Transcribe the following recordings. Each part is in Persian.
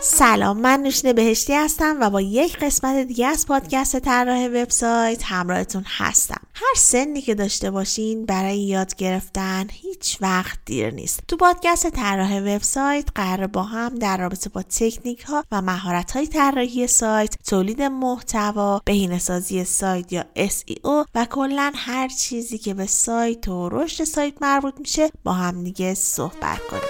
سلام، من نوشین بهشتی هستم و با یک قسمت دیگه از پادکست طراح وبسایت همراهتون هستم. هر سنی که داشته باشین برای یاد گرفتن هیچ وقت دیر نیست. تو پادکست طراح وبسایت قراره با هم در رابطه با تکنیک ها و مهارت های طراحی سایت، تولید محتوا، بهینه‌سازی سایت یا SEO و کلا هر چیزی که به سایت و رشد سایت مربوط میشه با هم دیگه صحبت کنیم.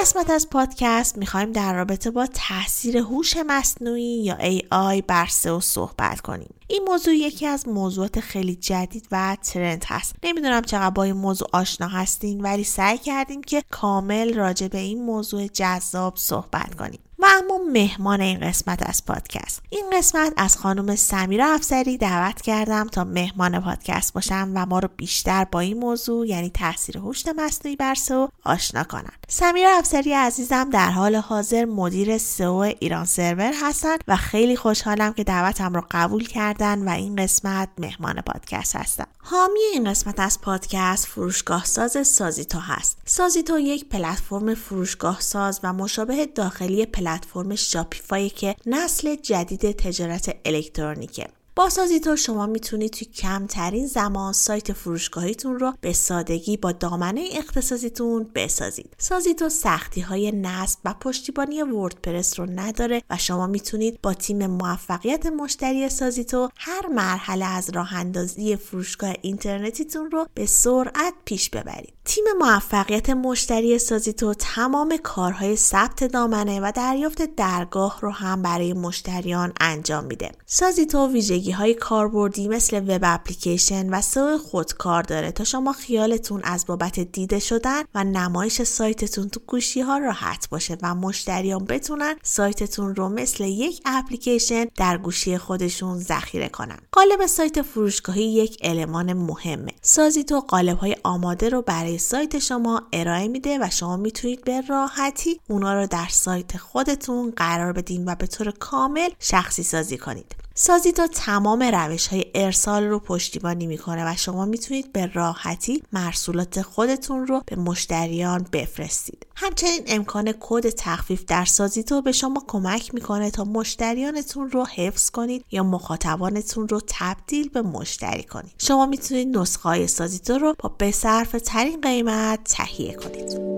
قسمت از پادکست میخوایم در رابطه با تاثیر هوش مصنوعی یا AI بر سئو صحبت کنیم. این موضوع یکی از موضوعات خیلی جدید و ترند هست. نمیدونم چقدر با این موضوع آشنا هستین، ولی سعی کردیم که کامل راجع به این موضوع جذاب صحبت کنیم. و اما مهمان این قسمت از پادکست، این قسمت از خانم سمیرا افسری دعوت کردم تا مهمان پادکست باشم و ما رو بیشتر با این موضوع، یعنی تاثیر هوش مصنوعی بر سئو، آشنا کنن. سمیرا افسری عزیزم در حال حاضر مدیر سئو ایران سرور هستن و خیلی خوشحالم که دعوتم رو قبول کردن و این قسمت مهمان پادکست هستن. حامی این قسمت از پادکست فروشگاه ساز سازیتو هست. سازیتو یک پلتفرم فروشگاه ساز و مشابه داخلی پلتفرم شاپیفایی که نسل جدید تجارت الکترونیکه. با سازیتو شما میتونید توی کمترین زمان سایت فروشگاهیتون رو به سادگی با دامنه اختصاصیتون بسازید. سازیتو سختی‌های نصب و پشتیبانی وردپرس رو نداره و شما میتونید با تیم موفقیت مشتری سازیتو هر مرحله از راه‌اندازی فروشگاه اینترنتیتون رو به سرعت پیش ببرید. تیم موفقیت مشتری سازیتو تمام کارهای ثبت دامنه و دریافت درگاه رو هم برای مشتریان انجام میده. سازیتو ویژگی‌های کاربردی مثل وب اپلیکیشن و سئو خودکار داره تا شما خیالتون از بابت دیده شدن و نمایش سایتتون تو گوشی‌ها راحت باشه و مشتریان بتونن سایتتون رو مثل یک اپلیکیشن در گوشی خودشون ذخیره کنن. قالب سایت فروشگاهی یک المان مهمه. سازیتو قالب‌های آماده رو برای سایت شما ارائه میده و شما میتونید به راحتی اونا رو در سایت خودتون قرار بدین و به طور کامل شخصی سازی کنید. سازیتو تمام روش‌های ارسال رو پشتیبانی میکنه و شما میتونید به راحتی محصولات خودتون رو به مشتریان بفرستید. همچنین امکان کد تخفیف در سازیتو به شما کمک میکنه تا مشتریانتون رو حفظ کنید یا مخاطبانتون رو تبدیل به مشتری کنید. شما میتونید نسخه‌های سازیتو رو با به صرفه ترین قیمت تهیه کنید.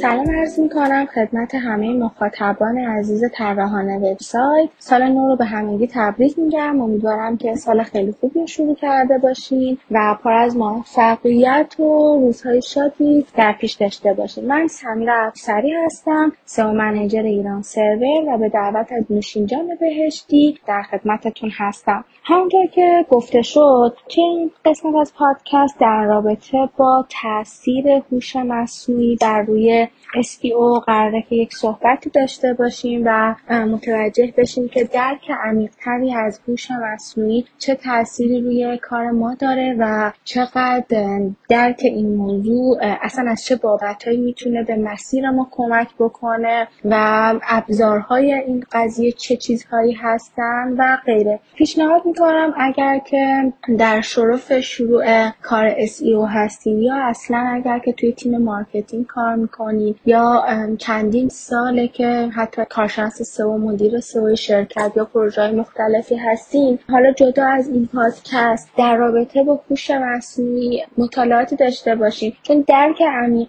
سلام عرض می‌کنم خدمت همه مخاطبان عزیز طراحان وبسایت. سال نو رو به همگی تبریک میگم. امیدوارم که سال خیلی خوبی رو شروع کرده باشین و پر از موفقیت و روزهای شادی در پیش داشته باشین. من سمیرا افسری هستم، سئو منیجر ایران سرور و به دعوت از نوشین جان بهشتی در خدمتتون هستم. همونطور که گفته شد، این قسمت از پادکست در رابطه با تاثیر هوش مصنوعی بر روی SEO قراره که یک صحبتی داشته باشیم و متوجه بشیم که درک عمیق‌تری از هوش مصنوعی چه تأثیری روی کار ما داره و چقدر درک این موضوع اصلا از چه بابتهایی میتونه به مسیر ما کمک بکنه و ابزارهای این قضیه چه چیزهایی هستن و غیره. پیشنهاد میکنم اگر که در شرف شروع کار SEO هستین یا اصلا اگر که توی تیم مارکتینگ کار میکنین کنید یا چندین ساله که حتی کارشناس سئو، مدیر سئو شرکت یا پروژه‌های مختلفی هستین، حالا جدا از این پادکست در رابطه با هوش مصنوعی مطالعاتی داشته باشین، چون درک عمیق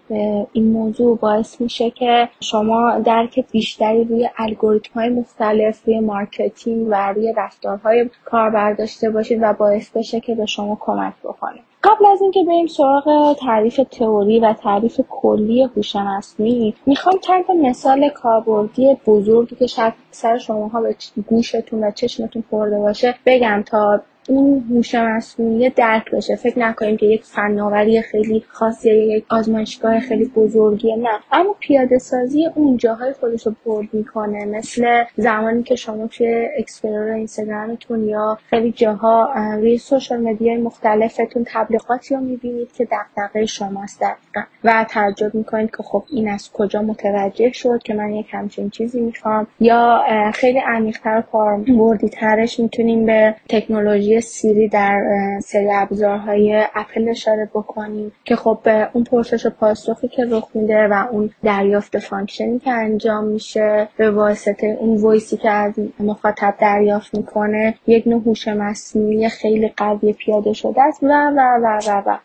این موضوع باعث میشه که شما درک بیشتری روی الگوریتم‌های مختلف، روی مارکتینگ و روی رفتارهای کاربر داشته باشید و باعث بشه که به شما کمک بکنه. قبل از اینکه بریم سراغ تعریف تئوری و تعریف کلی هوش مصنوعی، میخوام چند تا مثال کاربردی بزرگی که شاید سر شماها به گوشتون و چشمتون خورده باشه بگم تا این هوش مصنوعی درک بشه. فکر نکنیم که یک فناوری خیلی خاصی یا یک آزمایشگاه خیلی بزرگیه، نه، اما پیاده سازی اون جاهای خودش رو برد میکنه، مثل زمانی که شما توی اکسپلور اینستاگرامتون یا خیلی جاها روی سوشال مدیای مختلفتون تبلیغاتی رو میبینید که دغدغه شماست دقیقاً و تعجب میکنید که خب این از کجا متوجه شد که من یک همچین چیزی میخوام. یا خیلی عمیق‌تر و کاربردی‌ترش میتونیم به تکنولوژی سیری در سری ابزارهای اپل اشاره بکنیم که خب به اون پرسش و پاسخی که رخ میده و اون دریافت فانکشنی که انجام میشه به واسطه اون وایسی که از مخاطب دریافت میکنه، یک نوع هوش مصنوعی خیلی قوی پیاده شده است و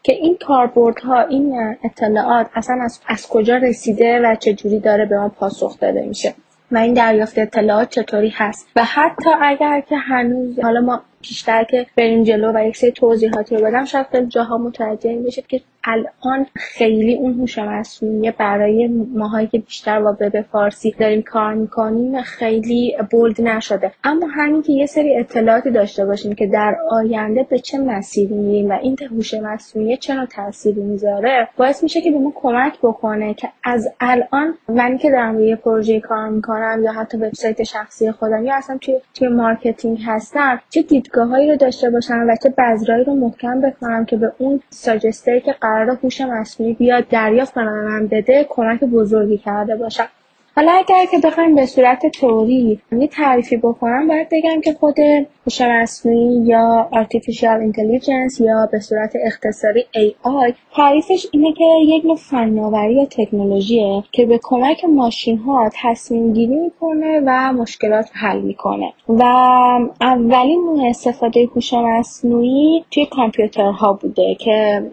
که این کاربردها، این اطلاعات اصلا از کجا رسیده و چه جوری داره به ما پاسخ داده میشه و این دریافت اطلاعات چطوری هست. و حتی اگر که هنوز حالا ما بیشتر که بریم جلو و یک سری توضیحاتی رو بدم، شاید خیلی جاها متوجه بشید که الان خیلی اون هوش مصنوعی برای ماهایی که بیشتر با وب فارسی داریم کار میکنیم خیلی بولد نشده، اما همین که یه سری اطلاعاتی داشته باشیم که در آینده به چه مسیری میریم و این هوش مصنوعی چه نوع تأثیری میذاره، باعث میشه که به ما کمک بکنه که از الان من که دارم روی پروژه کار میکنم یا حتی وبسایت شخصی خودم یا اصلا توی مارکتینگ هستم، چه دیدگاهایی رو داشته باشم و چه بذرایی رو محکم بکنم که به اون ساجسته‌ای که قراره هوش مصنوعی بیاد دریافت من بده کمک بزرگی کرده باشم. حالا اگر که بخوایم به صورت تئوری یه تعریفی بکنم، باید بگم که خود هوش مصنوعی یا آرتفیشال اینتلیجنس یا به صورت اختصاری AI، تعریفش اینه که یک نوع فناوری یا تکنولوژیه که به کمک ماشین‌ها تصمیم گیری میکنه و مشکلات حل میکنه و اولین نوع استفاده هوش مصنوعی توی کامپیوترها بوده که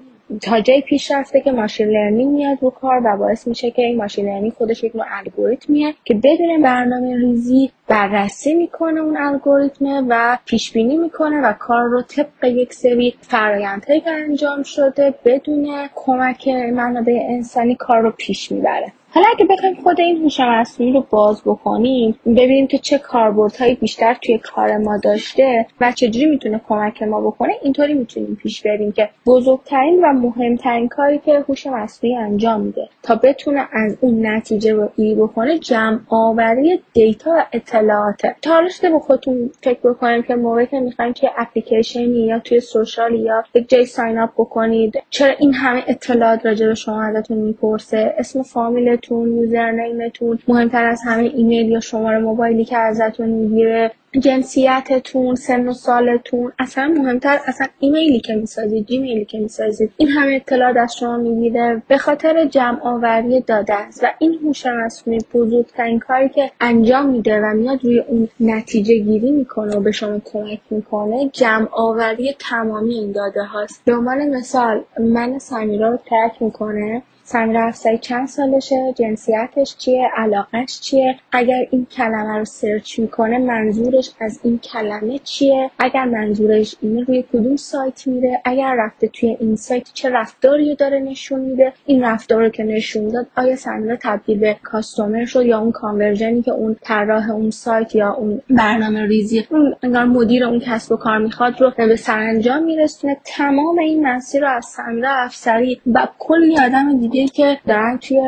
تا جایی پیش رفته که ماشین لرنینگ میاد رو کار و باعث میشه که این ماشین لرنینگ خودش یک نوع الگوریتمیه که بدون برنامه ریزی بررسی میکنه اون الگوریتمه و پیش بینی میکنه و کار رو طبق یک سری فرآیندهایی که انجام شده بدون کمک منابع انسانی کار رو پیش میبره. حالا اگه بخوایم خود این هوش مصنوعی رو باز بکنیم، ببینیم که چه کاربردهای بیشتر توی کار ما داشته و چجوری میتونه کمک ما بکنه، اینطوری میتونیم پیش بریم که بزرگترین و مهمترین کاری که هوش مصنوعی انجام میده تا بتونه از اون نتیجه رو گیری بکنه، جمع آوری دیتا و اطلاعاته. تا حالا شده به خودتون فکر بکنیم که موقعی که میخواین توی اپلیکیشنی یا توی سوشال یا یک جای ساین اپ بکنید، چرا این همه اطلاعات راجع به شما ازتون میپرسه؟ اسم فامیل تون، یوزرنیمتون، مهمتر از همه ایمیل یا شماره موبایلی که ازتون میگیره، جنسیتتون، سن و سالتون، اصلا مهمتر اصلا ایمیلی که میسازید، جیمیلی که میسازید، این همه اطلاعات از شما میگیره به خاطر جمع آوری داده است و این هوش مصنوعی بزرگترین کاری که انجام میده و میاد روی اون نتیجه گیری میکنه و به شما کمک میکنه جمع آوری تمامی این داده هاست. به عنوان مثال من سمیرا رو ترک میکنه، سندرا افسری چند سالشه، جنسیتش چیه، علاقش چیه، اگر این کلمه رو سرچ میکنه منظورش از این کلمه چیه، اگر منظورش اینه روی کدوم سایت میره، اگر رفته توی این سایت چه رفتاری داره نشون میده، این رفتار رو که نشون داد آیا سندرا تبدیل به کاستومر شد یا اون کانورژنی که اون طراح اون سایت یا اون برنامه ریزی اون انگار مدیر اون کسب و کار میخواد رو به سرانجام میرسونه. تمام این مسیر رو از سندرا افسری و کلی آدم دیگه که دارن توی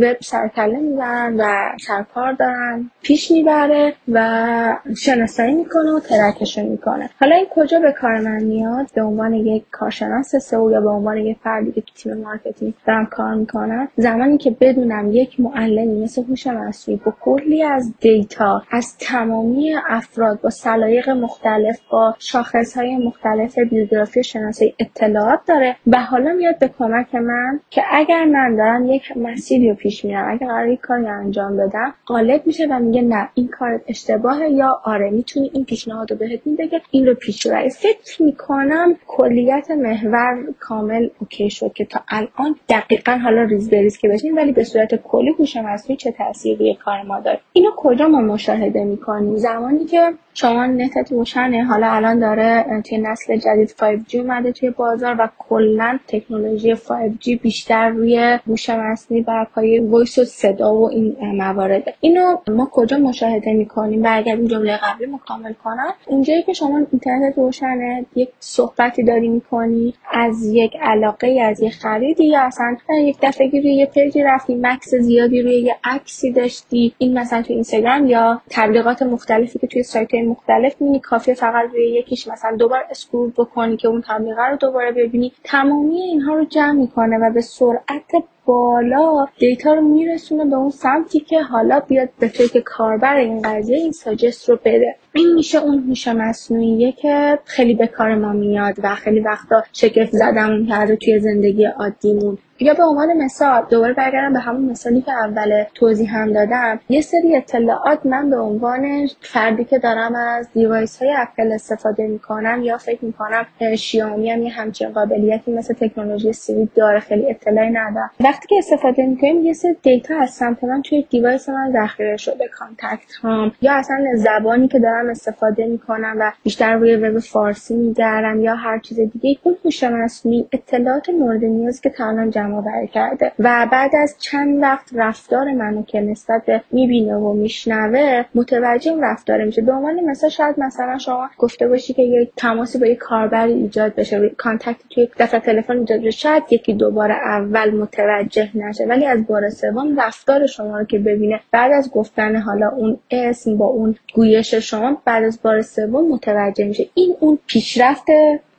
وب سرکله میبرن و سرکار دارن پیش میبره و شناسایی میکنه و ترکشو میکنه. حالا این کجا به کار من میاد؟ به عنوان یک کارشناس سئو یا به عنوان یک فردی که تو تیم مارکتینگ دارم کار میکنم، زمانی که بدونم یک معلمی مثل هوش مصنوعی با کلی از دیتا از تمامی افراد با سلایق مختلف، با شاخصهای مختلف بیوگرافی، شناسایی اطلاعات داره و حالا میاد به کمک من که اگر من دارم یک مسیری رو پیش میرم، اگه قرار یک کاری انجام بدم غالب میشه و میگه نه این کارت اشتباهه، یا آره میتونی این پیشنهادو بهت میده که این رو پیش ببری. فکر میکنم کلیت محور کامل اوکی شد که تا الان دقیقاً حالا ریز به ریز که بشین، ولی به صورت کلی هوش مصنوعی چه تأثیری روی کار ما داره. اینو کجا ما مشاهده میکنیم؟ زمانی که شما نتت روشنه، حالا الان داره توی نسل جدید 5G اومده توی بازار و کلا تکنولوژی 5G بیشتر روی هوش مصنوعی بر پایه وایس و صدا و این موارد. اینو ما کجا مشاهده میکنیم؟ برگردیم جمله قبلی مکمل کنم. اونجایی که شما اینترنت روشنه، یک صحبتی داری میکنی از یک علاقه، از یک خریدی، یا اصلا یک دفعه روی یه پیجی رفتی، مکس زیادی روی یه عکسی داشتی، این مثلا تو اینستاگرام یا تبلیغات مختلفی که توی سایت مختلف می‌بینی، کافیه فقط روی یکیش مثلا دوبار اسکرول بکنی که اون تبلیغ رو دوباره ببینی. تمامی اینها رو جمع می‌کنه و به سرعت بالا دیتا رو میرسونه به اون سمتی که حالا بیاد به توی که کاربر این قضیه این ساجست رو بده. این میشه اون هوش مصنوعیه که خیلی به کار ما میاد و خیلی وقتا شگفت زدمون کرده توی زندگی عادیمون. یا به عنوان مثال دوباره برگردم به همون مثالی که اول توضیح هم دادم، یه سری اطلاعات من به عنوان فردی که دارم از دیوایس های اپل استفاده میکنم یا فکر میکنم شیائومی هم یه همچین قابلیتی مثل تکنولوژی سیری داره، خیلی اطلاعی ندارم، وقتی که استفاده میکنیم یه سری دیتا از سمت من توی دیوایس من ذخیره شده، کانتکت هام یا اصلا زبانی که دارم استفاده میکنم و بیشتر روی وب فارسی میگردم یا هر چیز دیگه. اون هوش مصنوعی اطلاعات مورد نیاز که تمام جمع‌آوری کرده و بعد از چند وقت رفتار منو که نسبت به میبینه و میشنوه متوجه اون رفتار میشه. به عنوان مثلا شاید مثلا شما گفته باشی که یک تماسی با یک کاربری ایجاد بشه، کانتکتی توی دفتر تلفن ایجاد بشه، شاید یکی دوباره اول متوجه نشه ولی از بار سوم رفتار شما رو که ببینه بعد از گفتن حالا اون اسم با اون گویش شما بعد از بار سوم متوجه میشه. این اون پیشرفت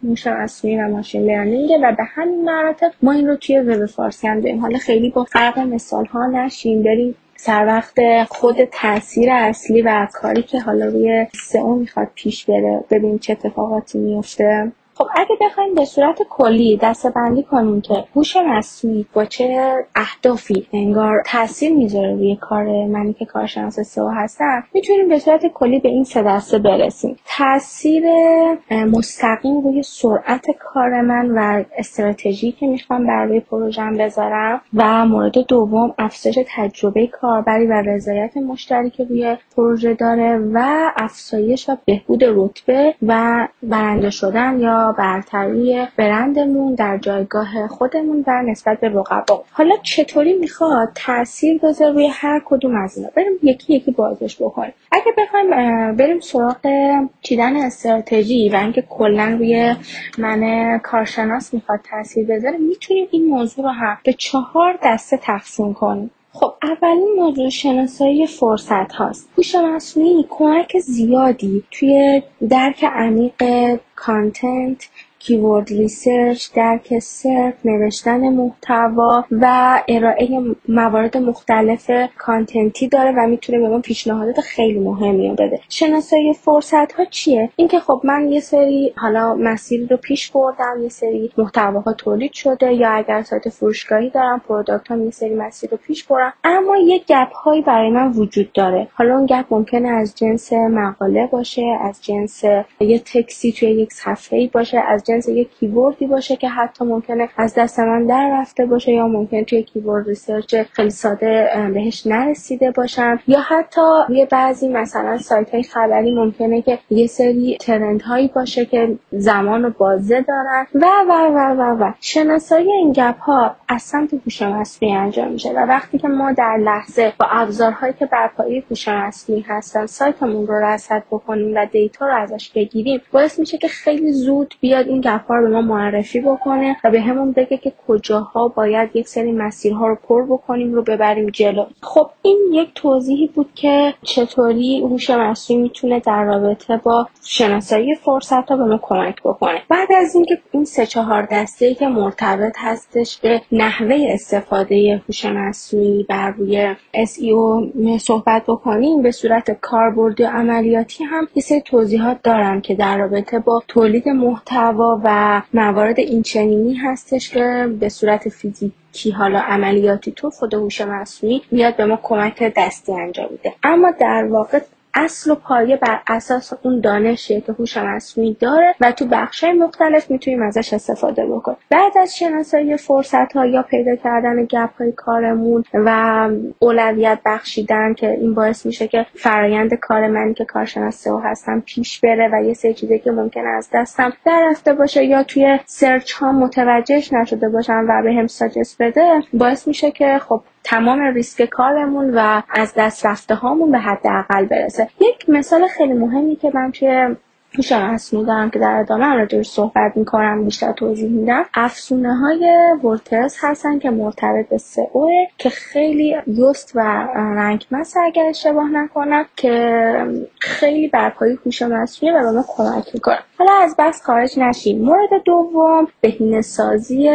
هوش مصنوعی و ماشین لرنینگ و به همین مراتب ما این رو توی وب فارسی هم داریم. حالا خیلی با فرق مثال ها نشیم، داریم سر وقت خود تاثیر اصلی و کاری که حالا روی سئو میخواد پیش بره، ببینیم چه اتفاقاتی میفته. خب اگه بخوایم به صورت کلی دسته‌بندی کنیم که هوش مصنوعی با چه اهدافی انگار تاثیر میذاره روی کار منی که کارشناس سئو هستم، میتونیم به صورت کلی به این سه دسته برسیم: تاثیر مستقیم روی سرعت کار من و استراتژی که میخوام برای پروژه‌ام بذارم، و مورد دوم افزایش تجربه کاربری و رضایت مشتری که روی پروژه داره، و افزایش و بهبود رتبه و برنده شدن یا برتری برندمون در جایگاه خودمون و نسبت به رقبا. حالا چطوری میخواد تأثیر بذاره روی هر کدوم از اینا؟ بریم یکی یکی بازش بکنیم. اگه بخوایم بریم سراغ چیدن استراتژی و اینکه کلا روی من کارشناس میخواد تأثیر بذاره، میتونیم این موضوع رو هم به 4 دسته تقسیم کنیم. خب اولین موضوع شناسایی فرصت هاست. هوش مصنوعی کمک زیادی توی درک عمیق کانتنت، کیورد ریسرچ، درک سرچ، نوشتن محتوا و ارائه موارد مختلف کانتنتی داره و میتونه به ما پیشنهادات خیلی مهمی بده. شناسایی فرصت‌ها چیه؟ اینکه خب من یه سری حالا مسیر رو پیش بردم، یه سری محتواها تولید شده، یا اگر سایت فروشگاهی دارم پروداکت‌هام یه سری مسیر رو پیش بردم، اما یه گپ‌هایی برای من وجود داره. حالا اون گپ ممکنه از جنس مقاله باشه، از جنس یه تکسی توی یک صفحه‌ای باشه، از یک کیوردی باشه که حتی ممکنه از دست من در رفته باشه، یا ممکنه توی کیورد ریسرچ خیلی ساده بهش نرسیده باشم، یا حتی یه بعضی مثلا سایت‌های خبری ممکنه که یه سری ترندهایی باشه که زمان و بازه دارن و و و و و. شناسایی این گپ‌ها از سمت هوش مصنوعی انجام میشه و وقتی که ما در لحظه با ابزارهایی که بر پایه هوش مصنوعی هستن سایتمون رو رصد بکنیم و دیتا رو ازش بگیریم، باعث میشه که خیلی زود بیاد این گپ‌ها رو به ما معرفی بکنه و به همون بگه که کجاها باید یک سری مسیرها رو پر بکنیم رو ببریم جلو. خب این یک توضیحی بود که چطوری هوش مصنوعی میتونه در رابطه با شناسایی فرصت‌ها به ما کمک بکنه. بعد از اینکه این 3-4 دسته‌ای که مرتبط هستش به نحوه استفاده هوش مصنوعی بر روی SEO صحبت بکنیم، به صورت کاربردی و عملیاتی هم یه سری توضیحات دارم که در رابطه با تولید محتوا ها و موارد اینچنینی هستش که به صورت فیزیکی حالا عملیاتی تو خود هوش مصنوعی میاد به ما کمک دستی انجام میده. اما در واقع اصل و پایه بر اساس اون دانشیه که هوش مصنوعی داره و تو بخش‌های مختلف میتونیم ازش استفاده بکنیم. بعد از شناسایی فرصت‌ها یا پیدا کردن گپ‌های کارمون و اولویت بخشیدن که این باعث میشه که فرایند کار من که کارشناس سئو هستم پیش بره و یه سری چیزایی که ممکنه از دستم در رفته باشه یا توی سرچ‌ها متوجهش نشده باشم و بهم ساجست بده، باعث میشه که خب تمام ریسک کارمون و از دست رفته هامون به حداقل برسه. یک مثال خیلی مهمی که من توی هوش مصنوعی دارم که در ادامه هم راجعش صحبت می‌کنم، بیشتر توضیح میدم، افسونه‌های وردپرس هستن که مرتبط به سئو که خیلی یوست و رنکمس اگر اشتباه نکنم که خیلی بر پایه هوش مصنوعی و به ما کمک می‌کنه. حالا از بس خارج نشیم. مورد دوم بهینه‌سازی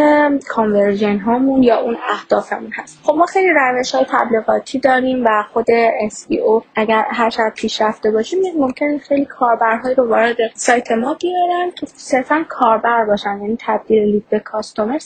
کانورژن هامون یا اون اهدافمون هست. خب ما خیلی روش‌های تبلیغاتی داریم و خود SEO اگر هر چقدر پیشرفته باشیم ممکنه خیلی کاربرهای رو سایت ما بیارن که صرفا کاربر باشن، یعنی تبدیل لید به کاستومر 100%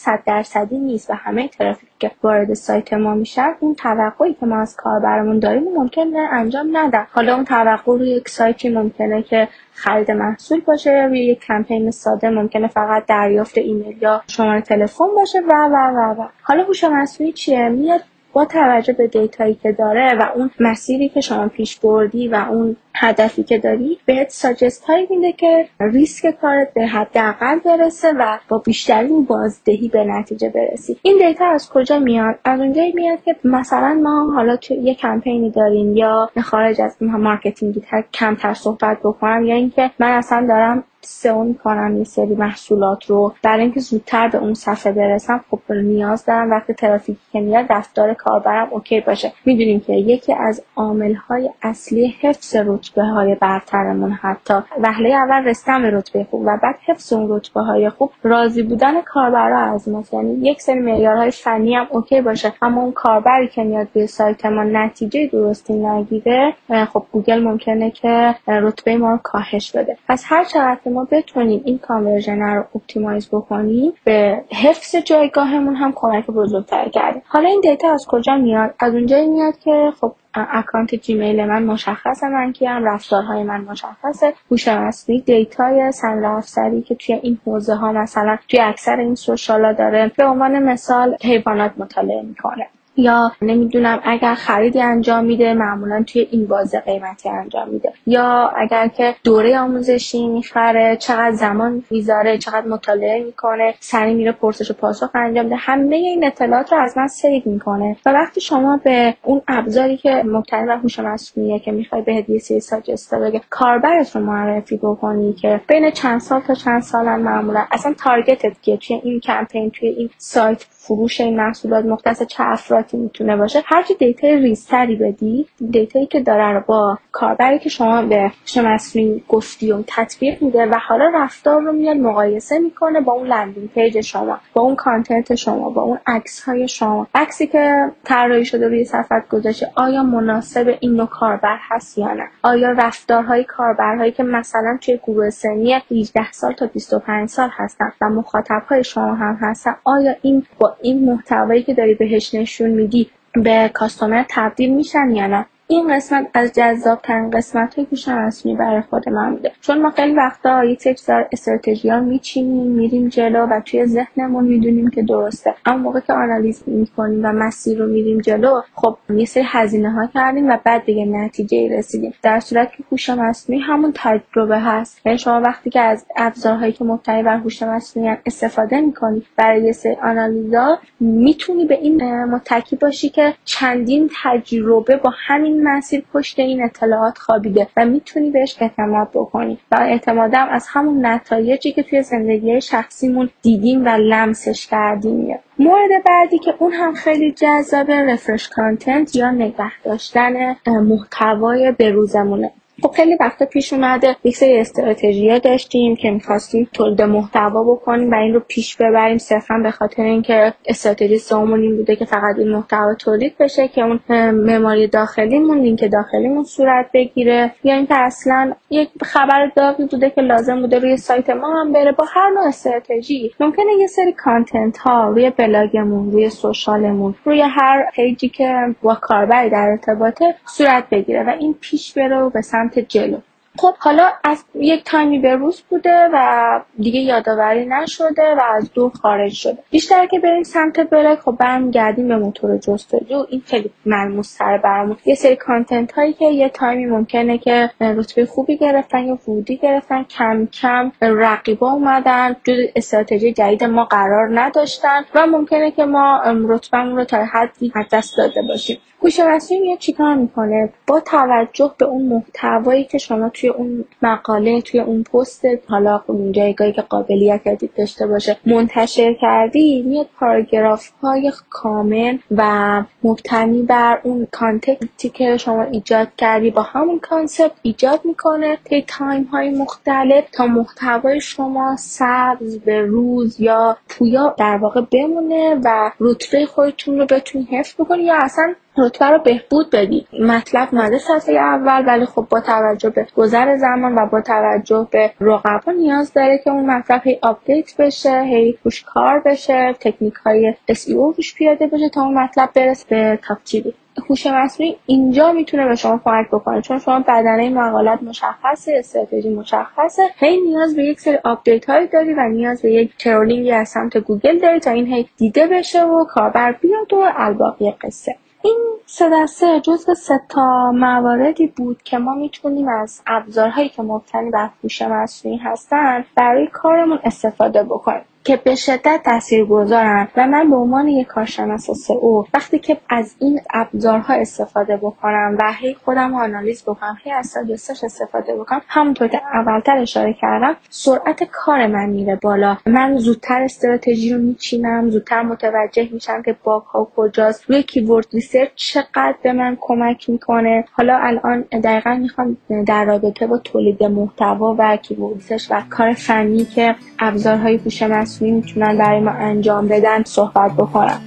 نیست و همه ترافیک که وارد سایت ما میشن اون توقعی که ما از کاربرمون داریم ممکنه انجام ندن. حالا اون توقع روی یک سایتی ممکنه که خرید محصول باشه یا روی یک کمپین ساده ممکنه فقط دریافت ایمیل یا شماره تلفن باشه و و و. حالا هوش مصنوعی چیه؟ میاد با توجه به دیتایی که داره و اون مسیری که شما پیش بردی و اون هدفی که داری بهت ساجست هایی میده که ریسک کارت به حداقل برسه و با بیشترین بازدهی به نتیجه برسی. این دیتا از کجا میاد؟ از اونجایی میاد که مثلا ما حالا تو یه کمپینی داریم یا خارج از مارکتینگی کمتر صحبت بکنم یا اینکه من اصلا دارم سئو میکنم یه سری محصولات رو برای اینکه زودتر به اون صفحه برسم، خب نیاز دارم وقتی ترافیکی که میاد رفتار کاربرم اوکی باشه. میدونیم که یکی از عامل‌های اصلی حفظ رتبه‌های برترمون حتی وهله اول رسیدن به رتبه خوب و بعد حفظ اون رتبه‌های خوب راضی بودن کاربرها از ماست. یعنی یک سری معیارهای فنی هم اوکی باشه اما اون کاربری که میاد به سایت ما نتیجه درستی نگیره، خب گوگل ممکنه که رتبه ما رو کاهش بده. پس هر چقدر ما بتونیم این کانورژن رو اپتیمایز بکنیم به حفظ جایگاهمون هم کمک بزرگتر کرده. حالا این دیتا از کجا میاد؟ از اونجایی میاد که خب اکانت جیمیل من مشخصه، من کیم، رفتارهای من مشخصه. هوش مصنوعی دیتای سندرا افسری که توی این حوزه ها مثلا توی اکثر این سوشالا داره به عنوان مثال حیوانات مطالعه میکنه یا نمیدونم اگر خریدی انجام میده معمولا توی این بازه قیمتی انجام میده یا اگر که دوره آموزشی میخره چقدر زمان میذاره، چقدر مطالعه میکنه، سری میره پرسش و پاسخ انجام ده. همه این اطلاعات رو از من سریع میکنه و وقتی شما به اون ابزاری که مبتنی بر هوش مصنوعی که میخوای بهت یه سری ساجست بده کاربرت رو معرفی بکنی که بین چند سال تا چند سالن معمولا اصلا تارگتت که توی این کمپین توی این سایت فروش این محصولات مختص چه افرادی میتونه باشه، هرچی دیتای ریزتری بدی، دیتایی که داره رو با کاربری که شما به هوش مصنوعی گفتی و تطبیق میده و حالا رفتار رو میاد مقایسه میکنه با اون لندینگ پیج شما، با اون کانتنت شما، با اون عکس‌های شما. عکسی که طراحی شده روی صفحه گذاشته آیا مناسب این نوع کاربر هست یا نه؟ آیا رفتارهای کاربرهایی که مثلا توی گروه سنی 18 سال تا 25 سال هستن و مخاطب‌های شما هم هستن، آیا این این محتوایی که داری بهش نشون میدی به کاستومر تبدیل میشن یا نه؟ این قسمت از جذاب‌ترین قسمت‌های هوش مصنوعی برای خود من بوده، چون ما خیلی وقتا یک سری استراتژی‌ها میچینیم میریم جلو و توی ذهنمون میدونیم که درسته، اما موقع که آنالیز میکنیم و مسیر رو میریم جلو خب یه سری هزینه‌ها کردیم و بعد دیگه نتیجه‌ای رسیدیم، در صورتی که هوش مصنوعی همون تجربه هست. یعنی شما وقتی که از ابزارهایی که مبتنی بر هوش مصنوعی استفاده می‌کنی برای یه سری آنالیزا میتونی به این متکی باشی که چندین تجربه با همین مسیر پشت این اطلاعات خوابیده و میتونی بهش اعتماد بکنی و اعتمادم از همون نتایجی که توی زندگی شخصیمون دیدیم و لمسش کردیم. مورد بعدی که اون هم خیلی جذاب، رفرش کانتنت یا نگه داشتن محتوای بروزمونه. خب خیلی وقتا پیش اومده یک سری استراتژی‌ها داشتیم که می‌خواستیم تولید محتوا بکنیم و این رو پیش ببریم، صرفاً به خاطر اینکه استراتژی سامون این بوده که فقط این محتوا تولید بشه که اون معماری داخلیمون، لینک داخلیمون صورت بگیره، یا اینکه اصلاً یک خبر داغی بوده که لازم بوده روی سایت ما هم بره. با هر نوع استراتژی ممکنه یه سری کانتنت‌ها روی بلاگمون، روی سوشالمون، روی هر پیجی که با کاربری در ارتباطه صورت بگیره و این پیش بره به سمت جلو. خب حالا از یک تایمی به روز بوده و دیگه یادآوری نشده و از دور خارج شده. بیشتر که بریم سمت بلاگ، خب برمیگردیم به موتور جستجو. این خیلی ملموس‌تر برامون. یه سری کانتنت هایی که یه تایمی ممکنه که رتبه خوبی گرفتن یا ورودی گرفتن، کم کم رقیبا اومدن، جز استراتژی جدید ما قرار نداشتن و ممکنه که ما رتبهمون رو تا حدی از دست داده باشیم. گوشه رسمی میاد چیکار میکنه؟ با توجه به اون محتوایی که شما توی اون مقاله، توی اون پست، حالا اون جایگاهی که قابلیت دید داشته باشه منتشر کردی، میاد پاراگراف‌های کامل و مبتنی بر اون کانتکتی که شما ایجاد کردی با همون کانسپت ایجاد میکنه طی تایم‌های مختلف تا محتوای شما سبز، به روز یا پویا در واقع بمونه و رتبه خودتون رو بتونی حفظ بکنی یا اصلا رتبه رو بهبود بدی. مطلب اومده صفحه اول، ولی خب با توجه به گذر زمان و با توجه به رقبا نیاز داره که اون مطلب هی آپدیت بشه، هی روش کار بشه، تکنیک های SEO روش پیاده بشه تا اون مطلب برسه به تاپ‌چیدی. هوش مصنوعی اینجا میتونه به شما کمک بکنه، چون شما بدنه مقالات مشخصه، استراتژی مشخصه، هی نیاز به یک سری آپدیت هایی داری و نیاز به یک ترولینگی از سمت گوگل داری تا این هی دیده بشه و کاربر بیاد و الباقی قصه. این 3 جزء 3 تا مواردی بود که ما میتونیم از ابزارهایی که مبتنی بر هوش مصنوعی هستن برای کارمون استفاده بکنیم که به شدت تاثیرگذارن و من به عنوان یک کارشناس SEO وقتی که از این ابزارها استفاده بکنم و هی خودم آنالیز بکنم، هی از سایت‌هاش استفاده بکنم، همونطور که اولتر اشاره کردم سرعت کار من میره بالا. من زودتر استراتژی رو میچینم، زودتر متوجه میشم که باگ‌ها کجاست، روی کیورد ریسرچ چقدر به من کمک میکنه. حالا الان دقیقاً میخوام در رابطه با تولید محتوا و کیورد ریسرچ و کار فنی که ابزارهای هوش میتونن برای ما انجام بدن صحبت بکنم.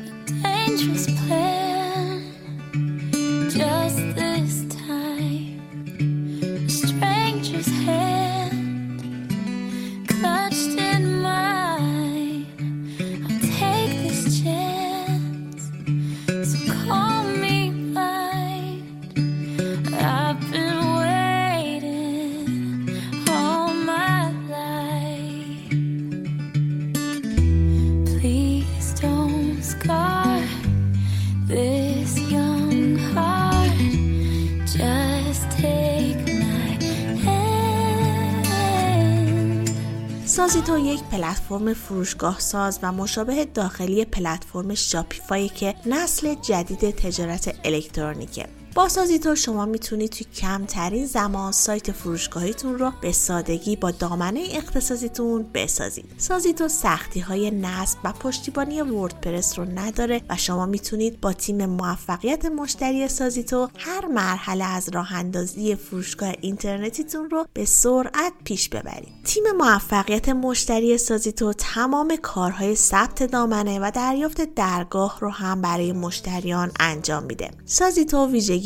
سازیتو یک پلتفرم فروشگاه ساز و مشابه داخلی پلتفرم شاپیفایی که نسل جدید تجارت الکترونیکه. با سازیتو شما میتونید توی کمترین زمان سایت فروشگاهیتون رو به سادگی با دامنه اختصاصیتون بسازید. سازیتو سختی‌های نصب و پشتیبانی وردپرس رو نداره و شما میتونید با تیم موفقیت مشتری سازیتو هر مرحله از راه‌اندازی فروشگاه اینترنتیتون رو به سرعت پیش ببرید. تیم موفقیت مشتری سازیتو تمام کارهای ثبت دامنه و دریافت درگاه رو هم برای مشتریان انجام میده. سازیتو ویژگی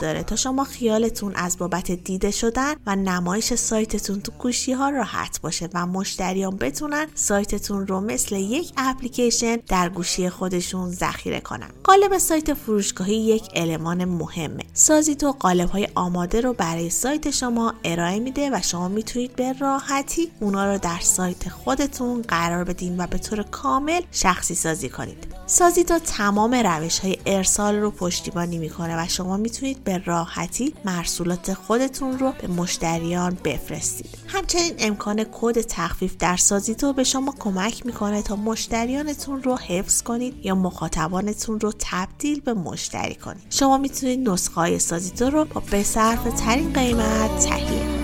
داره تا شما خیالتون از بابت دیده شدن و نمایش سایتتون تو گوشی ها راحت باشه و مشتریان بتونن سایتتون رو مثل یک اپلیکیشن در گوشی خودشون ذخیره کنن. قالب سایت فروشگاهی یک المان مهمه. سازیتو قالب های آماده رو برای سایت شما ارائه میده و شما میتونید به راحتی اونا رو در سایت خودتون قرار بدین و به طور کامل شخصی سازی کنید. سازیتو تمام روش های ارسال رو پشتیبانی میکنه و شما میتونید به راحتی محصولات خودتون رو به مشتریان بفرستید. همچنین امکان کد تخفیف در سازیتو به شما کمک میکنه تا مشتریانتون رو حفظ کنید یا مخاطبانتون رو تبدیل به مشتری کنید. شما میتونید نسخه های سازیتو رو با به صرفه ترین قیمت تهیه کنید.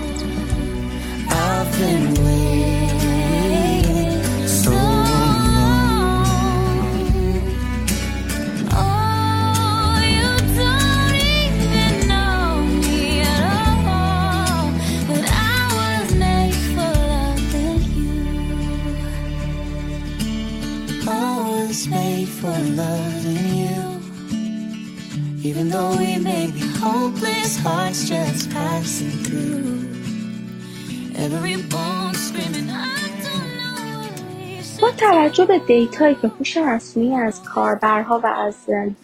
Made for loving you, even though we may be hopeless, hearts just passing through. Every bone screaming, I don't know. با توجه به دیتایی که هوش مصنوعی از کاربرها و از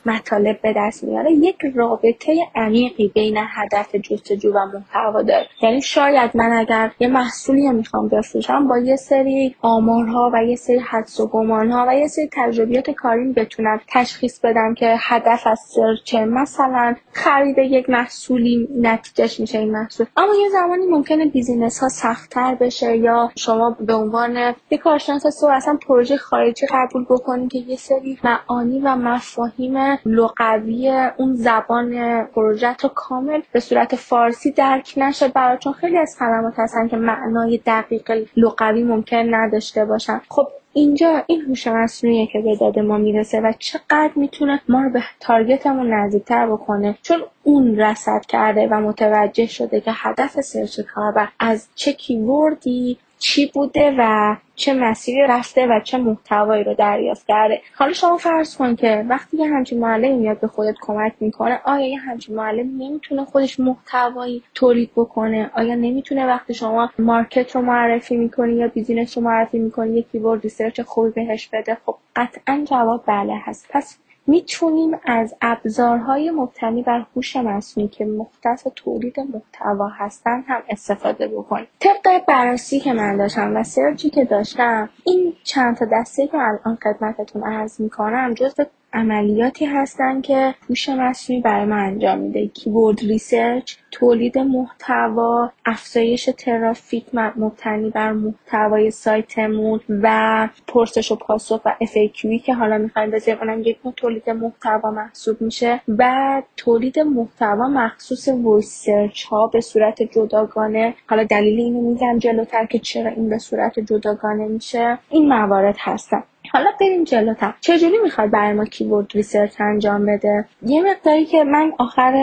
مطالب به دست میاره، یک رابطه عمیقی بین هدف جستجو و محتوا داره. یعنی شاید من اگر یه محصولی میخوام بفروشم، با یه سری آمارها و یه سری حدس و گمانها و یه سری تجربیات کاریم بتونم تشخیص بدم که هدف از سرچ مثلا خرید یک محصولی نتیجهش میشه این محصول. اما یه زمانی ممکنه بیزینس ها سخت‌تر بشه یا شما به عنوان یک کارشناس اصلا پروژه خارجی قبول بکنید که یه سری معانی و مفاهیم لغوی اون زبان پروژه رو کامل به صورت فارسی درک نشه براتون. خیلی از کلمات هستن که معنای دقیق لغوی ممکن نداشته باشن. خب اینجا این هوش مصنوعیه که به داده ما میرسه و چقدر میتونه ما رو به تارگتمون نزدیکتر بکنه، چون اون رصد کرده و متوجه شده که هدف سرچ کاربر از چه کیوردی چی بوده و چه مسیری رفته و چه محتوایی رو دریافت کرده. حالا شما فرض کن که وقتی یه همچین معلمی میاد به خودت کمک میکنه، آیا یه همچین معلم نمیتونه خودش محتوایی تولید بکنه؟ آیا نمیتونه وقتی شما مارکت رو معرفی میکنی یا بیزینس رو معرفی میکنی یه کیورد ریسرچ خوبی بهش بده؟ خب قطعاً جواب بله هست. پس میتونیم از ابزارهای مبتنی بر هوش مصنوعی که مختص تولید محتوا هستن هم استفاده بکنیم. طبق بررسی که من داشتم و سرچی که داشتم، این چند تا دسته که الان خدمتتون عرض میکنم جزو عملیاتی هستن که هوش مصنوعی برای ما انجام میده: کیورد ریسرچ، تولید محتوا، افزایش ترافیک مبتنی بر محتوای سایتمون و پرسش و پاسخ و FAQ که حالا می‌خوایم بذاریم، اونم یک نوع تولید محتوا محسوب میشه، و تولید محتوا مخصوص وایس سرچ ها به صورت جداگانه. حالا دلیل اینو میگم جلوتر که چرا این به صورت جداگانه میشه. این موارد هستن. حالا بریم جلوتر. چجوری میخواد برای ما کیورد ریسرچ انجام بده؟ یه مقداری که من آخر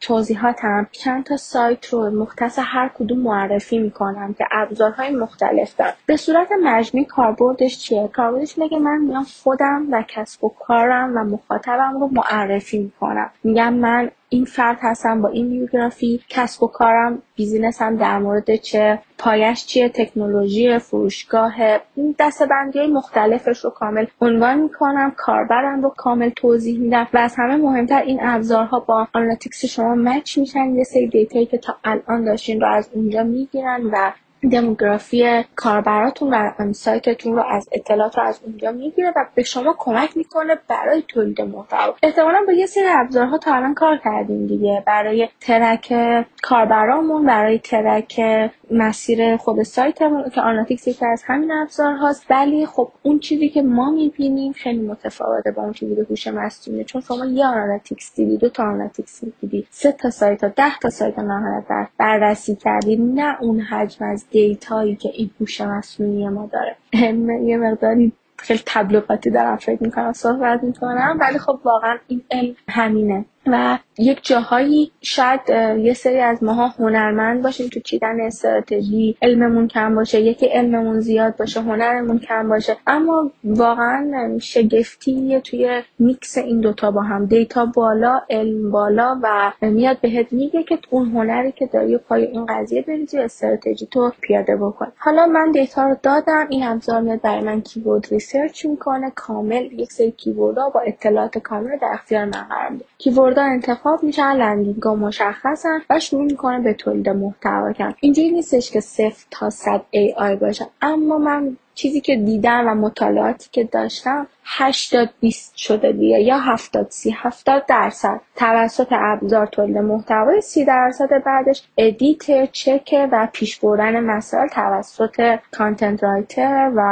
توضیحاتم چند تا سایت رو مختص هر کدوم معرفی میکنم که ابزارهای مختلف دارن. به صورت مجموعی کاربردش چیه؟ کاربردش میگه من میام خودم و کسب و کارم و مخاطبم رو معرفی میکنم. میگم من این فرد هستم با این بیوگرافی، کسب و کارم، بیزینسم در مورد چه، پایش چیه، تکنولوژی، فروشگاه، این دسته‌بندی‌های مختلفش رو کامل عنوان می‌کنم، کاربرم رو کامل توضیح میدم و از همه مهمتر این ابزارها با آنالیتیکس شما مچ میشن. یه سری دیتایی که تا الان داشتین رو از اونجا میگیرن و دموگرافی کاربراتون و سایتتون رو از اطلاعات رو از اونجا میگیره و به شما کمک میکنه برای تولید محتوا. احتمالاً با یه سری ابزارها تا الان کار کردیم دیگه، برای ترک کاربرامون، برای ترک مسیر خود سایتمون که آنالیتیکس یکی از همین ابزارهاست. ولی خب اون چیزی که ما میبینیم خیلی متفاوته با اون چیزی که هوش مصنوعی، چون شما یه آنالیتیکس دیدی، دو تا آنالیتیکس دیدی، 3 تا سایت، 10 تا سایت نهایتاً بررسی کردی، نه اون حجم از دیتایی که این هوش مصنوعی ما داره. یه مقداری خیلی تبلیغاتی دارم فکر میکنم صحبت میکنم، ولی خب واقعا این علم همینه و یک جاهایی شاید یه سری از ماها هنرمند باشیم تو چیدن استراتژی، علممون کم باشه، یکی علممون زیاد باشه، هنرمون کم باشه، اما واقعا شگفتیه توی میکس این دوتا با هم، دیتا بالا، علم بالا و میاد بهت میگه که اون هنری که داری پای این قضیه بریزی و استراتژی تو پیاده بکن. حالا من دیتا رو دادم، این ابزار میاد برای من کیورد ریسرچ میکنه کامل، یک سری کیوردها با اطلاعات کامل در اختیار من قرار میده، کیوردها انتخاب میشن، لندینگ‌ها مشخصن و شروع میکنه به تولید محتوا کردن. اینجوری نیستش که 0 تا 100 AI باشه، اما من چیزی که دیدم و مطالعاتی که داشتم 80-20 شده دیگه، یا 70-30، 70% توسط ابزار تولید محتوای، 30% بعدش ادیت، چک و پیش بردن مسائل توسط کانتنت رایتر و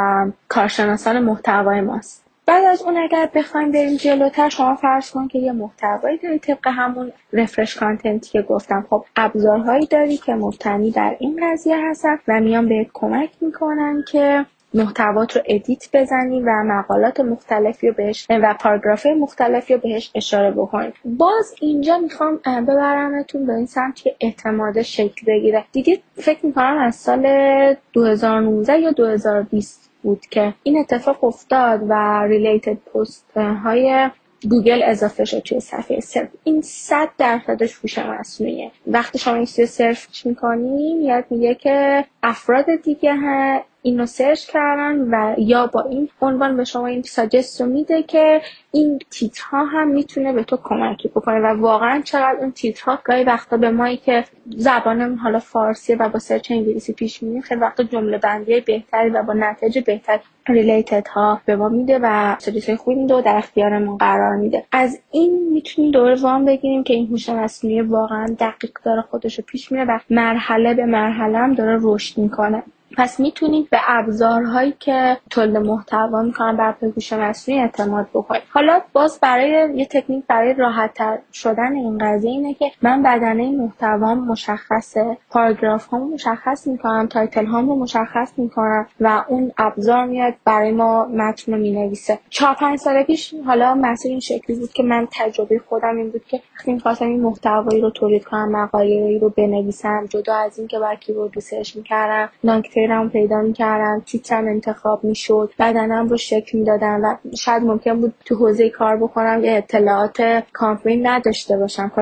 کارشناسان محتوای ماست. بعد از اون اگر بخوایم بریم جلوتر، شما فرض کن که یه محتوایی داری طبق همون رفرش کانتنتی که گفتم، خب ابزارهایی داری که مبتنی در این قضیه هستن و میان بهت کمک میکنن که محتوات رو ادیت بزنی و مقالات مختلفی رو بهش و پاراگراف‌های مختلفی رو بهش اشاره بکنی. باز اینجا میخوام ببرمتون به این سمت که اعتماد شکل بگیره. دیدید فکر میکنم از سال 2019 یا 2020 بود که این اتفاق افتاد و ریلیتد پست های گوگل اضافه شد توی صفحه سرف. این 100% هوش مصنوعیه. وقتی شما این چیزی سرچ می‌کنی میاد میگه که افراد دیگه ها اینو سرچ کردن و یا با این عنوان به شما این ساجست رو میده که این تیترها هم میتونه به تو کمکی بکنه. و واقعا چقدر اون تیترها گاهی وقتا به مایی که زبانمون حالا فارسیه و با سرچ انگلیسی پیش میریم، خیلی وقتا جمله بندی بهتری و با نتایج بهتری ریلیتد ها به ما میده و سرویس‌های خوبی رو در اختیارمون قرار میده. از این میتونیم دور وام بگیریم که این هوش مصنوعی واقعا دقیق داره خودش رو پیش میره و مرحله به مرحله هم داره رشد میکنه. پس میتونید به ابزارهایی که تولید محتوا میکنن برای هوش مصنوعی اعتماد بکنید. حالا باز برای یه تکنیک برای راحت‌تر شدن این قضیه اینه که من بدنه محتوام مشخصه، پاراگراف‌هامو مشخص میکنم، تایتل‌هامو مشخص میکنم و اون ابزار میاد برای ما متن رو مینویسه. 4-5 سال پیش حالا مسئله این شکلی بود که من تجربه خودم این بود که وقتی می‌خواستم این محتوایی رو تولید کنم، مقاله‌ای رو بنویسم، جدا از این که با کیورد ریسرچ می‌کردم، نکته‌ام پیدا می‌کردم، تیترم انتخاب می‌شد، بدنم رو شکل می‌دادم و شاید ممکن بود تو حوزه کار بکنم یه اطلاعات کافی نداشته باشم.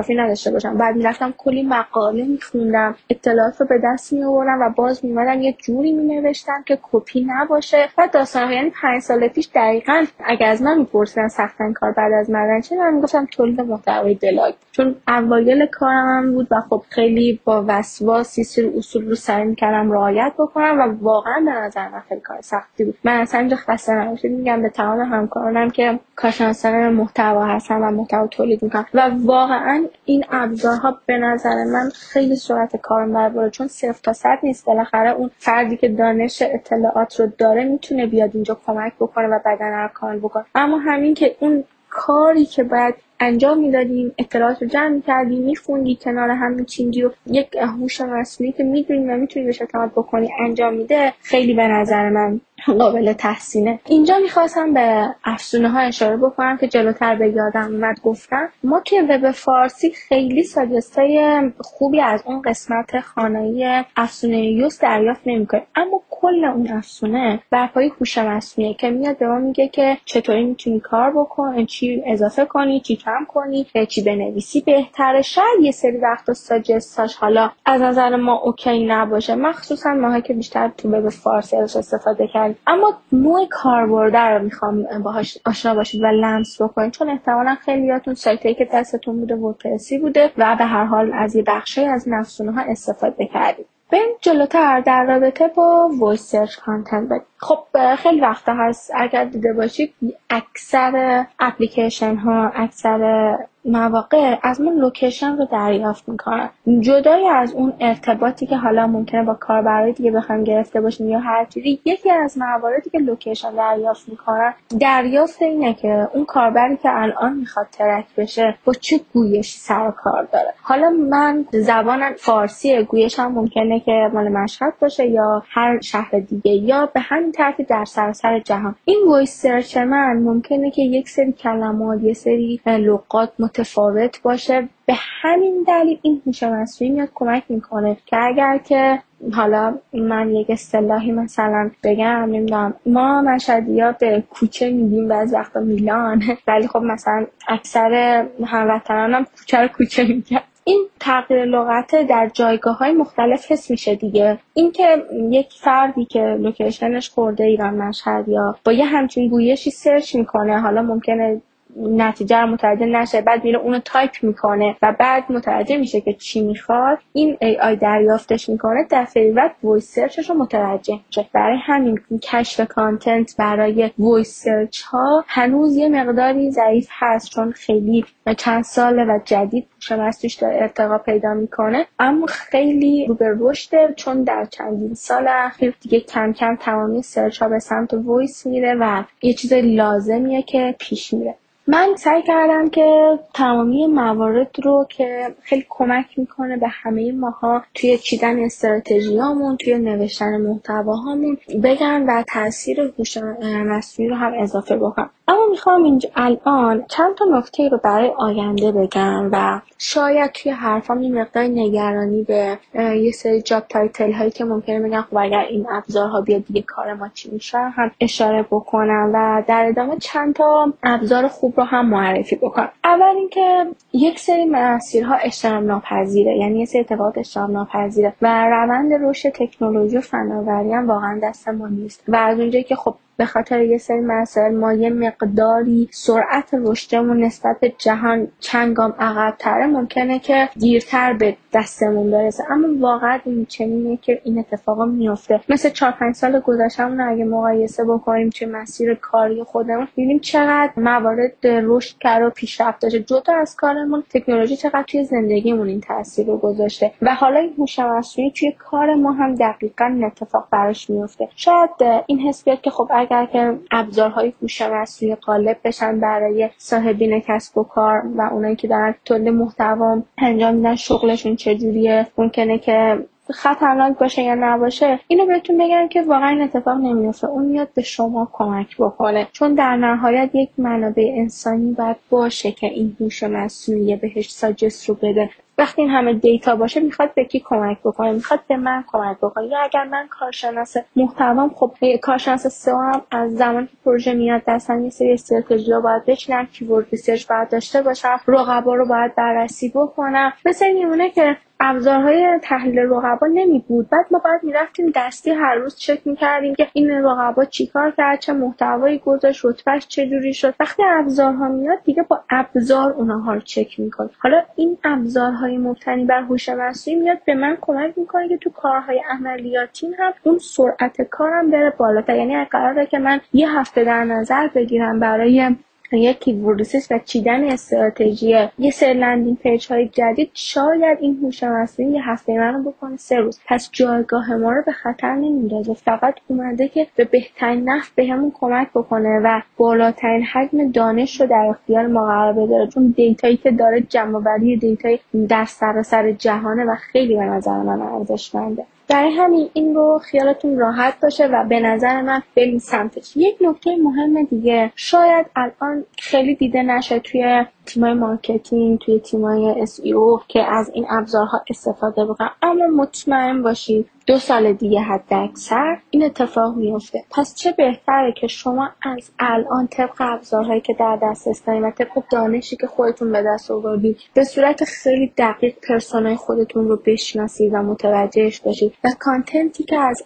بعد می‌رفتم کلی مقاله می‌خوندم، اطلاعات رو به دست می‌آوردم و باز می‌اومدم یه جوری می‌نوشتم که کپی نباشه. و داستان‌ها یعنی 5 سال پیش دقیقاً اگه از من می‌پرسیدن سخت‌ترین کار بعد از مردن چیه، من می‌گفتم تولید محتوای بلاگ، چون اوایل کارم بود و خب خیلی با وسواس سری اصول رو سعی می‌کردم رعایت بکنم و واقعا به نظر من خیلی کار سختی بود. من اصلا اینجا خسته نباشید میگم به تمام همکارانم که کارشناسان محتوا هستن و محتوا تولید میکنن و واقعا این ابزارها به نظر من خیلی سرعت کارم برابره، چون 0 تا 100 نیست. بالاخره اون فردی که دانش اطلاعات رو داره میتونه بیاد اینجا کمک بکنه و بدن رو کامل بکنه، اما همین که اون کاری که باید انجام میدادیم، اطلاعات رو جمع میکردیم، میخوندی، کنار هم میچینگی و یک هوش مصنوعی که میدونی و میتونی بهش اعتماد بکنی انجام میده، خیلی به نظر من قابل تحسینه. اینجا میخواستم به افزونه ها اشاره بکنم که جلوتر به یادم اومد گفتم. ما توی وب فارسی خیلی ساجست های خوبی از اون قسمت خانه‌ای افزونه یوز دریافت نمیکنیم، اما کل اون افزونه بر پای هوش مصنوعی که میاد به ما میگه که چطوری میتونی کار بکنی، چی اضافه کنی، چی کم کنی، چی بنویسی بهتره. شاید یه سری وقتا ساجستاش حالا از نظر ما اوکی نباشه، مخصوصا ماها که بیشتر تو وب فارسی ازش استفاده کردیم، اما نوع کاربرد رو میخوام باهاش آشنا باشید و لمس بکنید، چون احتمالاً خیلیاتون سایتی که دستتون بوده وردپرسی بوده و به هر حال از یه بخشی از افزونه‌ها استفاده کردید. بریم جلوتر در رابطه با وایس سرچ کانتنت بگیم. خب خیلی وقتا هست اگر دیده باشید اکثر اپلیکیشن ها اکثر مواقع از من لوکیشن رو دریافت میکنن، جدای از اون ارتباطی که حالا ممکنه با کاربرای دیگه بخوایم گرفته باشیم یا هر چیزی. یکی از مواردی که لوکیشن دریافت میکنن دریافت اینه که اون کاربری که الان میخواد ترک بشه با چه گویشی سر کار داره. حالا من زبانم فارسیه، گویشم ممکنه که مال مشهد باشه یا هر شهر دیگه یا به همین طرفی در سراسر جهان. این وایس سرچ من ممکنه که یک سری کلمات، یک سری لغات متفاوت باشه. به همین دلیل این هوش مصنوعی میاد کمک میکنه که اگر که حالا من یک اصطلاحی مثلا بگم، نمیدونم ما مشهدی‌ها به کوچه میگیم بعضی وقتا میلان، ولی خب مثلا اکثر هموطنانم کوچه رو کوچه میگن. این تغییر لغت در جایگاه‌های مختلف حس میشه دیگه. اینکه یک فردی که لوکیشنش خورده ایران مشهد یا با یه همچین گویشی سرچ میکنه، حالا ممکنه نتیجه متوجه نشه، بعد میره اونو تایپ میکنه و بعد متوجه میشه که چی میخواد، این AI دریافتش میکنه، دفعه بعد وایس سرچش رو متوجه میشه. برای همین کشف کانتنت برای وایس سرچ ها هنوز یه مقداری ضعیف هست، چون خیلی چند ساله و جدید شمستوش داره ارتقا پیدا میکنه، اما خیلی رو به رشد، چون در چندین سال اخیر دیگه کم کم تمامی سرچ ها به سمت وایس میره و یه چیز لازمیه که پیش میره. من سعی کردم که تمامی موارد رو که خیلی کمک میکنه به همه ماها توی چیدن استراتژیامون، توی نوشتن محتواهامون بگم و تاثیر هوش مصنوعی رو هم اضافه بکنم. اما میخوام اینجا الان چند تا نکته رو برای آینده بگم و شاید توی حرفام یه مقدار نگرانی به یه سری جاب تایتل هایی که ممکنه بگم خب اگر این ابزارها بیاد دیگه کار ما چی میشه هم اشاره بکنم و در ادامه چند تا ابزار خوب رو هم معرفی بکنم. اول اینکه یک سری مسیرها اجتناب ناپذیره، یعنی یه سری اتفاقات اجتناب ناپذیره و روند رشد تکنولوژی و فناوری هم واقعا دست ما نیست و از اونجایی که خب به خاطر یه سری مسائل ما یه مقداری سرعت رشدمون نسبت به جهان چندگام عقب‌تره، ممکنه که دیرتر به دستمون برسه، اما واقعا این چنینه که این اتفاقا میفته. مثل 4-5 سال گذشتهمون اگه مقایسه بکنیم توی مسیر کاری خودمون، ببینیم چقدر موارد رشد کرد و پیشرفت داشته. جدا از کارمون تکنولوژی چقدر توی زندگیمون این تاثیر رو گذاشته و حالا این هوش مصنوعی توی کار ما هم دقیقاً اتفاق براش میفته. شاید این حس بیاد که خب اگر که ابزارهای هوش مصنوعی غالب بشن برای صاحبین کسب و کار و اونایی که دارن تولید محتوا انجام میدن، شغلشون چجوریه، ممکنه که خطرناک باشه یا نباشه، اینو بهتون بگم که واقعا اتفاق نمیفته، اون میاد به شما کمک بکنه، چون در نهایت یک منابع انسانی باید باشه که این هوش مصنوعی بهش ساجست رو بده. وقتی این همه دیتا باشه میخواد به کی کمک بکنه؟ میخواد به من کمک بکنه. یا اگر من کارشناس محتوام، خب کارشناس سئو هم از زمانی که پروژه میاد دستم یه سری استراتژی‌ها باید بچینم، کیورد ریسرچ باید داشته باشم، رقبا رو باید بررسی بکنم. مثلا میمونه که ابزارهای تحلیل رقبا نمیبود، بعد ما باید میرفتیم دستی هر روز چک میکردیم که این رقبا چیکار کرد، چه محتوایی گذاشت، رتبهش چجوری شد. وقتی ابزارها میاد دیگه با ابزار اونها رو چک میکنه. حالا این ابزارهای مبتنی بر هوش مصنوعی میاد به من کمک میکنه که تو کارهای عملیاتیم هم اون سرعت کارم بره بالاتر. یعنی قراره که من یه هفته در نظر بگیرم برای یکی ورسیس و چیدن استراتژی یه سری لندینگ پیج های جدید، شاید این هوش مصنوعی یه هفته منو بکنه 3 روز. پس جایگاه ما رو به خطر نمیندازه، فقط اومده که به بهترین نحو بهمون کمک بکنه و بالاترین حجم دانش رو در اختیار ما قرار بده، چون دیتایی که داره جمع‌آوری دیتای در سراسر جهانه و خیلی به نظر من ارزشمنده. برای همین این رو خیالتون راحت باشه و به نظر من بریم سمتش. یک نکته مهم دیگه شاید الان خیلی دیده نشه توی تیمای مارکتینگ، توی تیمای SEO که از این ابزارها استفاده بکنن، اما مطمئن باشید 2 سال دیگه حد اکثر این اتفاق میفته. پس چه بهتره که شما از الان طبق ابزارهایی که در دسترس دارید و طبق دانشی که خودتون به دست آوردید به صورت خیلی دقیق پرسونای خودتون رو بشناسید و متوجهش بشید و کانتنتی که از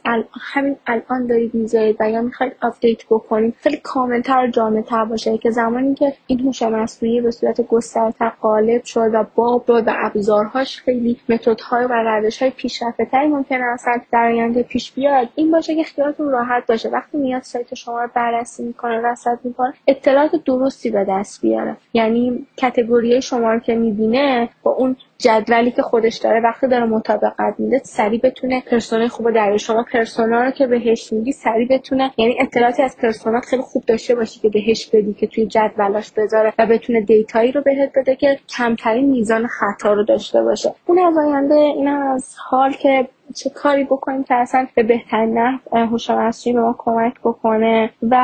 همین الان دارید میذارید و یا میخواید آپدیت بکنید خیلی کامل‌تر و جامع‌تر باشه، که زمانی که این هوش مصنوعی به صورت صورت گسترده‌تر غالب شد و باب داد و ابزارهاش خیلی متدهای و روش‌های پیشرفته‌تری ممکنه اصلا در آینده پیش بیاد. این باشه که اختیارتون راحت باشه، وقتی میاد سایت شما رو بررسی می‌کنه، رصد می‌کنه، اطلاعات درستی به دست بیاره. یعنی کاتگوری شما رو که می‌بینه با اون جدولی که خودش داره وقتی داره مطابقت میده، سریع بتونه پرسونای خوب در شما، پرسونا رو که بهش میگی سریع بتونه، یعنی اطلاعاتی از پرسونات خیلی خوب داشته باشی که بهش بدی که توی جدولاش بذاره و بتونه دیتایی رو بهت بده که کمترین میزان خطا رو داشته باشه. اون از آینده، این از حال که چه کاری بکنیم که اصلا به بهترین نحو هوش مصنوعی به ما کمک بکنه. و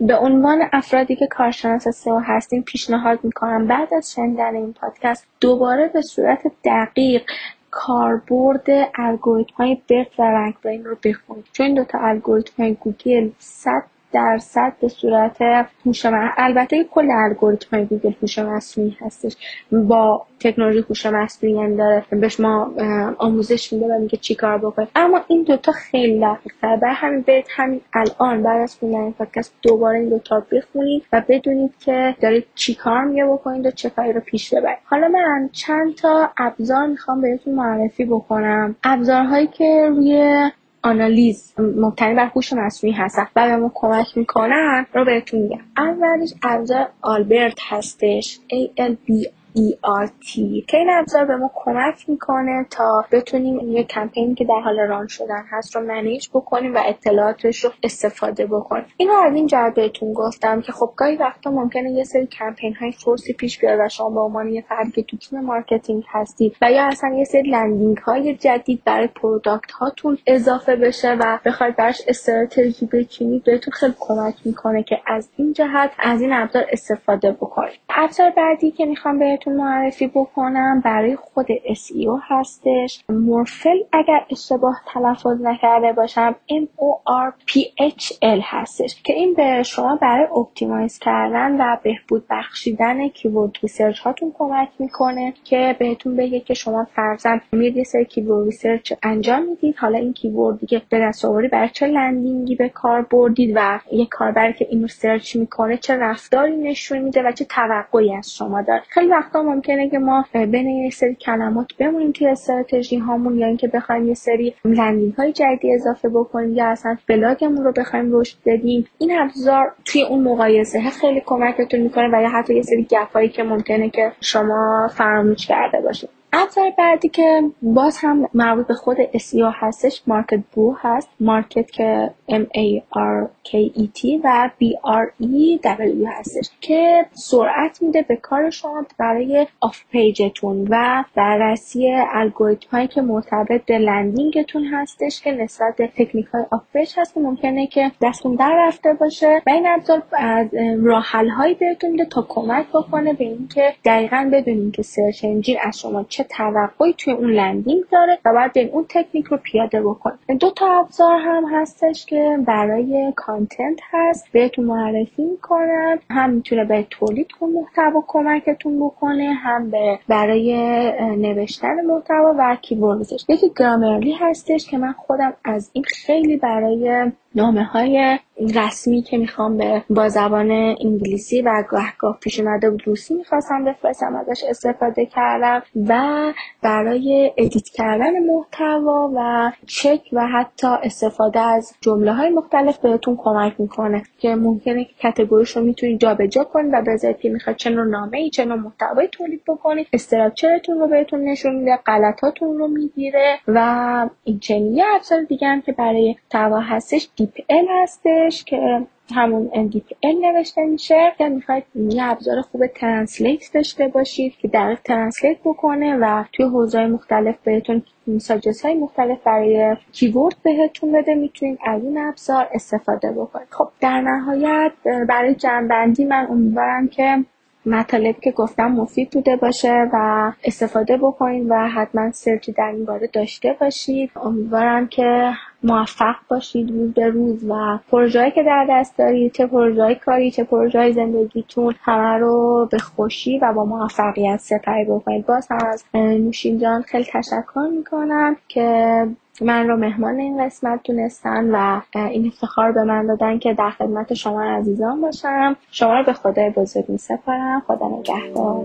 به عنوان افرادی که کارشناس سئو هستیم پیشنهاد میکنم بعد از شنیدن این پادکست دوباره به صورت دقیق کاربرد الگوریتم‌های برد و رنکبین رو بخونید، چون این دوتا الگوریتم‌های گوگل 100% به صورت هوش مصنوعی، البته کل الگوریتم‌های گوگل هوش مصنوعی هستش، با تکنولوژی هوش مصنوعی هم داره بهش ما آموزش میده و میگه چیکار بکنید، اما این دوتا خیلی دقیق‌تر. برای همین برید همین الان بعد از خوندن این پادکست دوباره این دوتا رو بخونید و بدونید که دارید چیکار میگه بکنید و چه کاری رو پیش ببرید. حالا من چند تا ابزار میخوام بهتون معرفی بکنم، ابزارهایی که روی آنالیز مبتنی بر هوش مصنوعی هستن و به ما کمک میکنن رو بهتون میگم. اولش ابزار آلبرت هستش، ALBERT، که این ابزار به ما کمک میکنه تا بتونیم یک کمپینی که در حال ران شدن هست رو منیج بکنیم و اطلاعاتش رو استفاده بکنیم. اینو از این جهت بهتون گفتم که خب گاهی وقتا ممکنه یه سری کمپین های فورسی پیش بیاد و شما به عنوان یه فردی که تو تیم مارکتینگ هستید و یا اصلا یه سری لندینگ های جدید برای پروداکت هاتون اضافه بشه و بخواید براش استراتژی بچینید، بهتون خیلی کمک میکنه که از این جهت از این ابزار استفاده بکنید. ابزار بعدی که میخوام تو معرفی بکنم برای خود SEO هستش، مورفل، اگر اشتباه تلفظ نکرده باشم MORPHL هستش، که این به شما برای اپتیمایز کردن و بهبود بخشیدن کیورد ریسرچ هاتون کمک میکنه که بهتون بگه که شما فرضاً میرید یه سری کیورد ریسرچ انجام میدید، حالا این کیوردی که به دست آوری برای چه لندینگی به کار بردید و یه کاربر که اینو سرچ میکنه چه رفتاری نشون میده و چه توقعی از شما داره. خیلی تا ممکنه که ما بین یه سری کلمات بمونیم توی استراتژی هامون، یا اینکه بخوایم یه سری لندینگ های جدید اضافه بکنیم یا اصلا بلاگمون رو بخوایم رشد بدیم. این ابزار توی اون مقایسه خیلی کمکتون میکنه و یا حتی یه سری گپایی که ممکنه که شما فراموش کرده باشید. ابزار بعدی که باز هم مربوط به خود SEO هستش، مارکت برو هست، مارکت که MARKET و BREW هستش، که سرعت میده به کار شما برای آف پیجتون و بررسی الگوریتم هایی که مرتبط به لندینگتون هستش که نسبت به تکنیک های آف پیج هست که ممکنه که دستون در رفته باشه. و این ابزار راه حل هایی بهتون میده تا کمک بکنه به اینکه دقیقاً بدونین که سرچ انجین از شما چه توقعی توی اون لندینگ داره و بعد اون تکنیک رو پیاده بکن. دو تا ابزار هم هستش که برای کانتنت هست، بهتون معرفی میکنم، هم میتونه به تولید محتوا کمکتون بکنه، هم برای نوشتن محتوا و کیوردش. یکی گرامرلی هستش که من خودم از این خیلی برای نامه های رسمی که میخوام با زبان انگلیسی و گاهگاه پیش اومده بود روسی میخواستم بفرستم ازش استفاده کردم، و برای ادیت کردن محتوا و چک و حتی استفاده از جمله های مختلف بهتون کمک میکنه که ممکنه که کاتگوریش رو میتونید جابجا کنید و بذارید که میخواید چه نوع نامه‌ای، چه نوع محتوایی تولید بکنید. استراکچرتون رو بهتون نشون میده، غلطاتون رو میگیره. و این چنین ابزار دیگه هم که برای محتوا هستش، دیپ ال هستش که همون دیپ ال نوشته میشه، یا میخواید یه ابزار خوب ترنسلیت داشته باشید که دقیق ترنسلیت بکنه و توی حوزه‌های مختلف بهتون ساجست های مختلف برای کیورد بهتون بده، میتونید از این ابزار استفاده بکنید. خب در نهایت برای جمع‌بندی من امیدوارم که مطالب که گفتم مفید بوده باشه و استفاده بکنید و حتما سرچی در این باره داشته باشید. امیدوارم که موفق باشید روز به روز و پروژه‌ای که در دست دارید، چه پروژه‌ای کاری، چه پروژه‌ای زندگیتون، همه رو به خوشی و با موفقیت سپری بکنید. باز هم از نوشین جان خیلی تشکر میکنم که که من رو مهمان این قسمت دونستن و این افتخار به من دادن که در خدمت شما عزیزان باشم. شما رو به خدای بزرگ می‌سپارم. خدا نگهدار.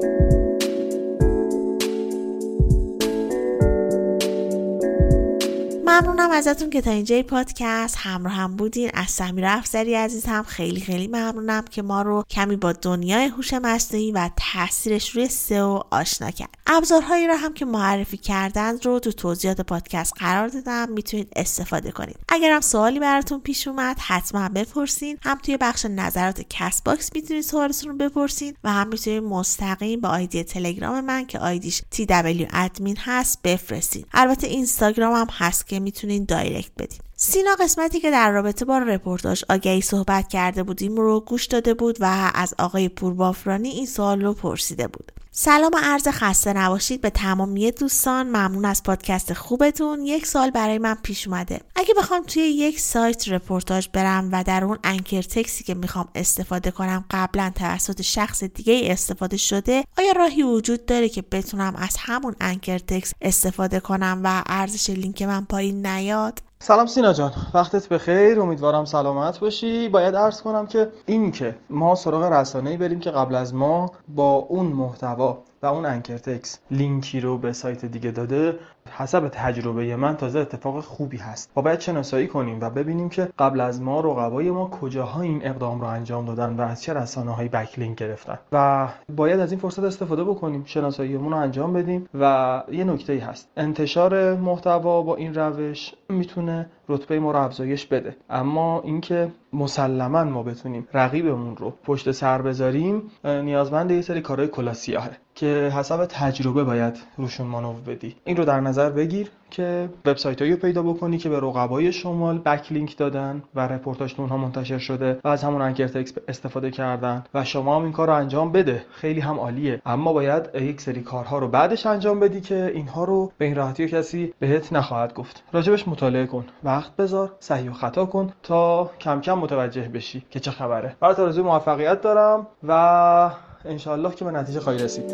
ممنونم ازتون که تا اینجای پادکست همراه هم بودین. از سمیرا افسری عزیزم خیلی خیلی ممنونم که ما رو کمی با دنیای هوش مصنوعی و تاثیرش روی سئو آشنا کرد. ابزارهایی را هم که معرفی کردن رو تو توضیحات پادکست قرار دادم، میتونید استفاده کنید. اگر هم سوالی براتون پیش اومد حتما بپرسین. هم توی بخش نظرات کست باکس میتونید سوالتون رو بپرسین و هم میتونید مستقیم با آیدی تلگرام من که آیدیش twadmin هست بفرستین. البته اینستاگرام هم هست که میتونین دایرکت بدین. سینا قسمتی که در رابطه با رپورتاج آگهی صحبت کرده بودیم رو گوش داده بود و از آقای پوربافرانی این سوال رو پرسیده بود. سلام و عرض خسته نباشید به تمامی دوستان. ممنون از پادکست خوبتون. یک سوال برای من پیش اومده. اگه بخوام توی یک سایت رپورتاج برم و در اون انکر تکسی که میخوام استفاده کنم قبلا توسط شخص دیگه استفاده شده، آیا راهی وجود داره که بتونم از همون انکر تکس استفاده کنم و ارزش لینک من پایین نیاد؟ سلام سینا جان، وقتت بخیر. امیدوارم سلامت باشی. باید عرض کنم که اینکه ما سراغ رسانه‌ای بریم که قبل از ما با اون محتوا و اون انکر تکست لینکی رو به سایت دیگه داده، حسب تجربه من تازه اتفاق خوبی هست. ما باید شناسایی کنیم و ببینیم که قبل از ما رقبای ما کجاها این اقدام رو انجام دادن و از چه رسانه‌های بک لینک گرفتن و باید از این فرصت استفاده بکنیم، شناساییمون رو انجام بدیم. و یه نکته‌ای هست، انتشار محتوا با این روش میتونه رتبه ما رو افزایش بده، اما اینکه مسلماً ما بتونیم رقیبمون رو پشت سر بذاریم نیازمند یه سری کارهای کلاسیاهه که حسب تجربه باید روشون مانور بدی. این رو در نظر بگیر که وبسایتایی رو پیدا بکنی که به رقبای شمال بک لینک دادن و رپورتاژ اونها منتشر شده و از همون انکر تکست استفاده کردن و شما هم این کار رو انجام بده، خیلی هم عالیه، اما باید یک سری کارها رو بعدش انجام بدی که اینها رو به این راحتی کسی بهت نخواهد گفت. راجبش مطالعه کن، وقت بذار، صحیح و خطا کن تا کم کم متوجه بشی که چه خبره. برات آرزوی موفقیت دارم و انشالله که به نتیجه خواهی رسید.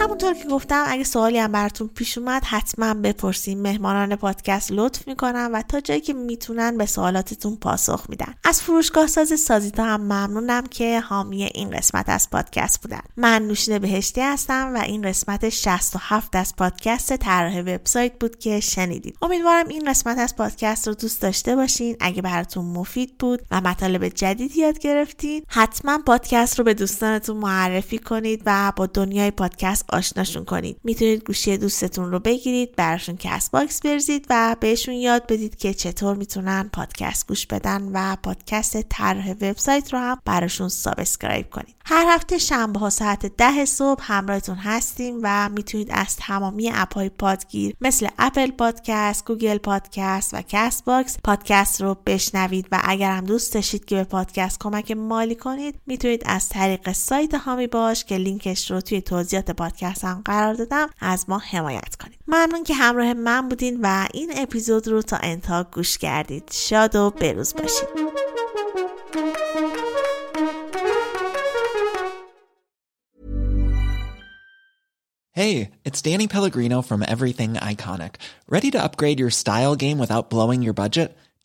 همونطور که گفتم اگه سوالی هم براتون پیش اومد حتما بپرسین. مهمانان پادکست لطف میکنن و تا جایی که میتونن به سوالاتتون پاسخ میدن. از فروشگاه ساز سازیتو هم ممنونم که حامی این قسمت از پادکست بودن. من نوشین بهشتی هستم و این قسمت 67 از پادکست طراح وبسایت بود که شنیدید. امیدوارم این قسمت از پادکست رو دوست داشته باشین. اگه براتون مفید بود و مطالب جدید یاد گرفتین حتما پادکست رو به دوستانتون معرفی کنید و با دنیای پادکست آشناشون کنید. میتونید گوشی دوستتون رو بگیرید، براشون کست باکس بریزید و بهشون یاد بدید که چطور میتونن پادکست گوش بدن و پادکست طرح وبسایت رو هم براشون سابسکرایب کنید. هر هفته شنبه ها ساعت 10 صبح همراهتون هستیم و میتونید از تمامی اپ‌های پادگیر مثل اپل پادکست، گوگل پادکست و کست باکس پادکست رو بشنوید و اگر هم دوست داشتید که به پادکست کمک مالی کنید میتونید از طریق سایت هامی باش که لینکش رو توی توضیحات پادکست هم قرار دادم از ما حمایت کنید. ممنون که همراه من بودین و این اپیزود رو تا انتها گوش کردید. شاد و بروز باشید. Hey, it's Danny Pellegrino from Everything Iconic. Ready to upgrade your style game without blowing your budget?